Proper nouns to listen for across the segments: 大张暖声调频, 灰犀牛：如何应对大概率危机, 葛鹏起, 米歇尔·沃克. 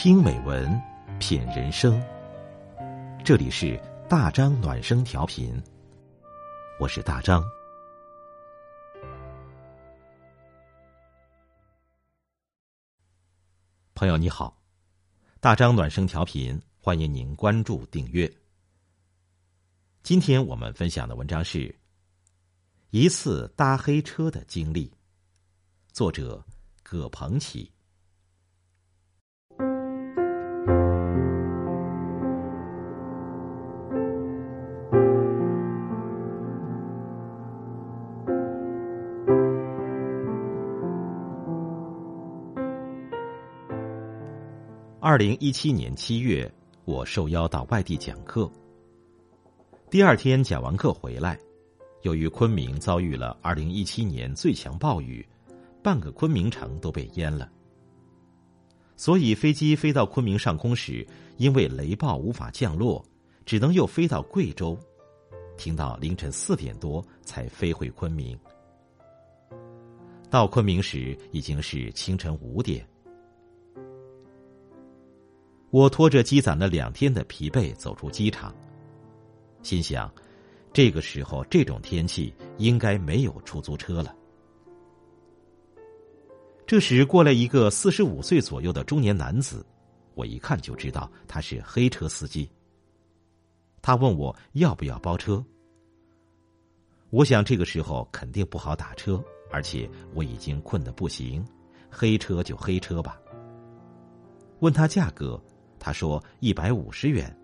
听美文，品人生。这里是大张暖声调频，我是大张。朋友你好，大张暖声调频，欢迎您关注订阅。今天我们分享的文章是一次搭黑车的经历，作者葛鹏起。2017年7月，我受邀到外地讲课。第二天讲完课回来，由于昆明遭遇了2017年最强暴雨，半个昆明城都被淹了。所以飞机飞到昆明上空时，因为雷暴无法降落，只能又飞到贵州，停到凌晨4点多才飞回昆明。到昆明时已经是清晨5点。我拖着积攒了2天的疲惫走出机场，心想这个时候这种天气应该没有出租车了。这时过来一个45岁左右的中年男子，我一看就知道他是黑车司机。他问我要不要包车，我想这个时候肯定不好打车，而且我已经困得不行，黑车就黑车吧。问他价格，他说150元，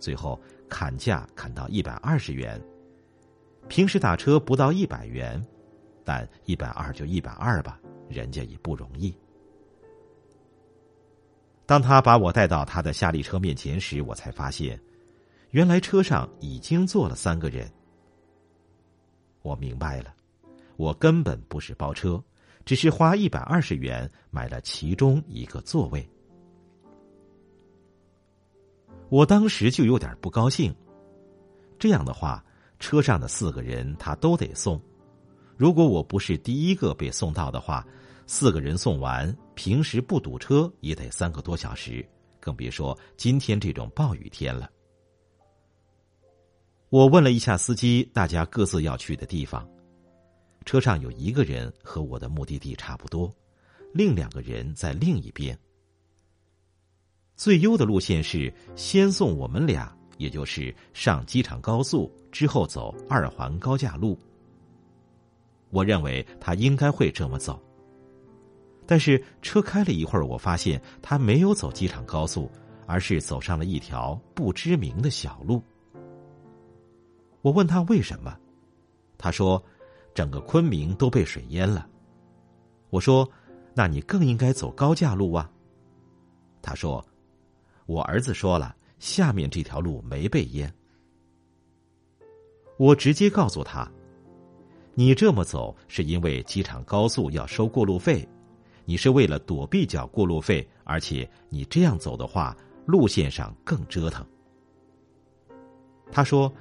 最后砍价砍到120元。平时打车不到100元，但120就120吧，人家也不容易。当他把我带到他的夏利车面前时，我才发现原来车上已经坐了3个人。我明白了，我根本不是包车，只是花120元买了其中一个座位。我当时就有点不高兴，这样的话车上的4个人他都得送，如果我不是第一个被送到的话，4个人送完，平时不堵车也得3个多小时，更别说今天这种暴雨天了。我问了一下司机大家各自要去的地方，车上有1个人和我的目的地差不多，另2个人在另一边。最优的路线是先送我们俩，也就是上机场高速之后走2环高架路。我认为他应该会这么走，但是车开了一会儿，我发现他没有走机场高速，而是走上了一条不知名的小路。我问他为什么，他说整个昆明都被水淹了。我说那你更应该走高架路啊。他说我儿子说了，下面这条路没被淹。我直接告诉他，你这么走是因为机场高速要收过路费，你是为了躲避缴过路费，而且你这样走的话路线上更折腾。他说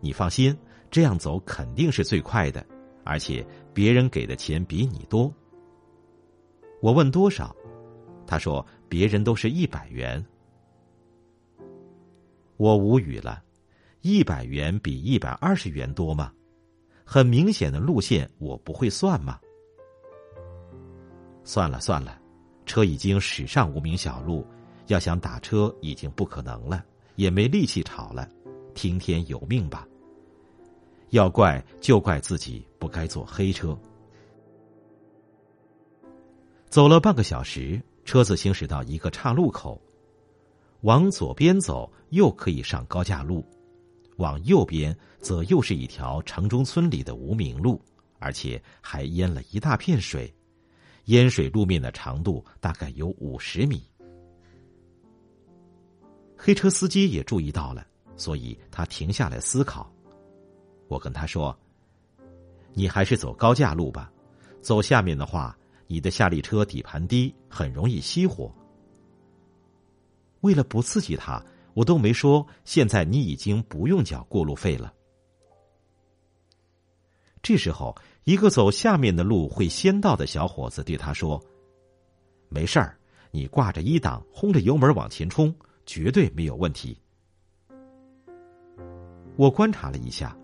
你放心，这样走肯定是最快的，而且别人给的钱比你多。我问多少，他说别人都是100元。我无语了，100元比120元多吗？很明显的路线我不会算吗？算了，车已经驶上无名小路，要想打车已经不可能了，也没力气吵了，听天由命吧。要怪就怪自己不该坐黑车。走了半个小时，车子行驶到一个岔路口，往左边走又可以上高架路，往右边则又是一条城中村里的无名路，而且还淹了一大片水，淹水路面的长度大概有50米。黑车司机也注意到了，所以他停下来思考。我跟他说，你还是走高架路吧，走下面的话你的夏利车底盘低，很容易熄火。为了不刺激他，我都没说现在你已经不用缴过路费了。这时候一个走下面的路会先到的小伙子对他说，没事儿，你挂着一档，轰着油门往前冲，绝对没有问题。我观察了一下，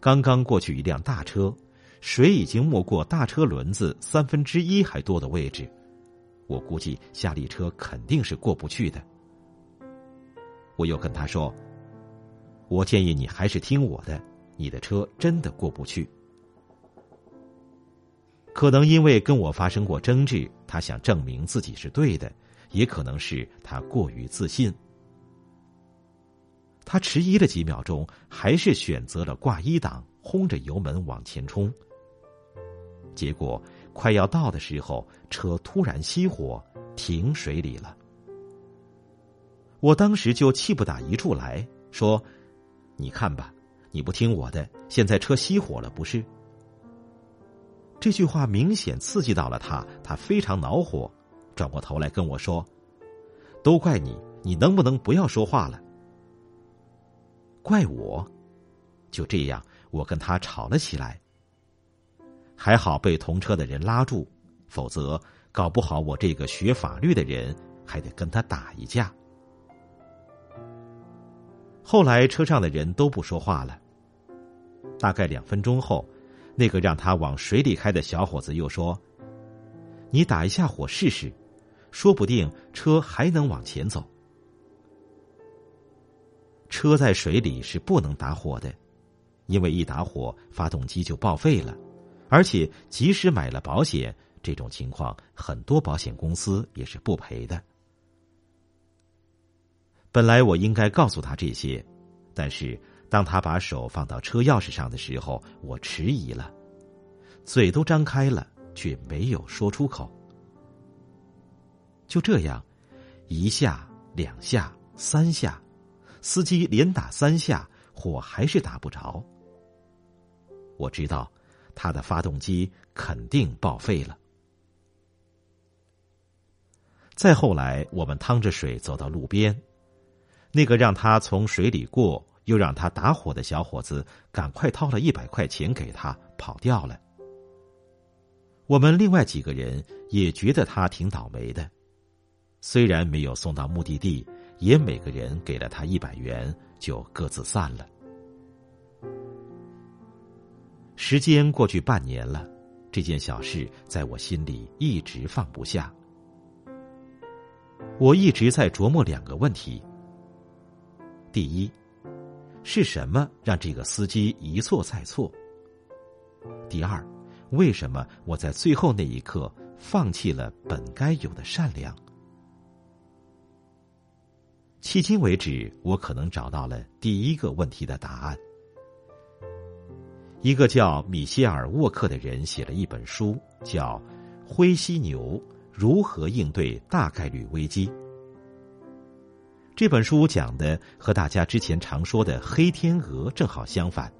刚刚过去一辆大车，水已经没过大车轮子1/3还多的位置，我估计夏利车肯定是过不去的。我又跟他说，我建议你还是听我的，你的车真的过不去。可能因为跟我发生过争执，他想证明自己是对的，也可能是他过于自信。他迟疑了几秒钟，还是选择了挂一档，轰着油门往前冲。结果快要到的时候，车突然熄火，停水里了。我当时就气不打一处来，说：“你看吧，你不听我的，现在车熄火了，不是？”这句话明显刺激到了他，他非常恼火，转过头来跟我说：“都怪你，你能不能不要说话了？”怪我？就这样，我跟他吵了起来。还好被同车的人拉住，否则搞不好我这个学法律的人还得跟他打一架。后来车上的人都不说话了。大概2分钟后，那个让他往水里开的小伙子又说：“你打一下火试试，说不定车还能往前走。”车在水里是不能打火的，因为一打火发动机就报废了。而且即使买了保险，这种情况很多保险公司也是不赔的。本来我应该告诉他这些，但是当他把手放到车钥匙上的时候，我迟疑了，嘴都张开了，却没有说出口。就这样，1下、2下、3下，司机连打3下，火还是打不着。我知道他的发动机肯定报废了。再后来，我们趟着水走到路边，那个让他从水里过又让他打火的小伙子赶快掏了100块钱给他，跑掉了。我们另外几个人也觉得他挺倒霉的，虽然没有送到目的地，也每个人给了他100元，就各自散了。时间过去半年了，这件小事在我心里一直放不下。我一直在琢磨2个问题：第一，是什么让这个司机一错再错？第二，为什么我在最后那一刻放弃了本该有的善良？迄今为止，我可能找到了第一个问题的答案。一个叫米歇尔·沃克的人写了一本书，叫《灰犀牛：如何应对大概率危机》。这本书讲的和大家之前常说的黑天鹅正好相反。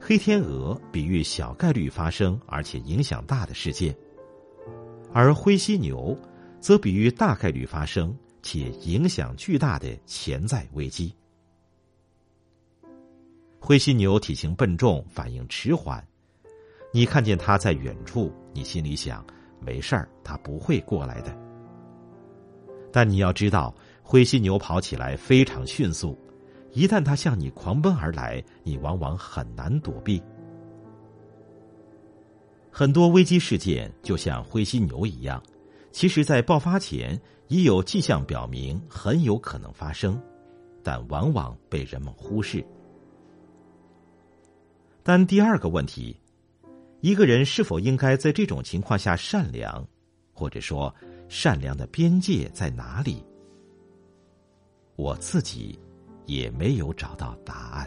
黑天鹅比喻小概率发生而且影响大的事件，而灰犀牛则比喻大概率发生且影响巨大的潜在危机。灰犀牛体型笨重，反应迟缓，你看见它在远处，你心里想没事儿，它不会过来的。但你要知道，灰犀牛跑起来非常迅速，一旦它向你狂奔而来，你往往很难躲避。很多危机事件就像灰犀牛一样，其实在爆发前已有迹象表明很有可能发生，但往往被人们忽视。但第二个问题，一个人是否应该在这种情况下善良，或者说善良的边界在哪里？我自己也没有找到答案。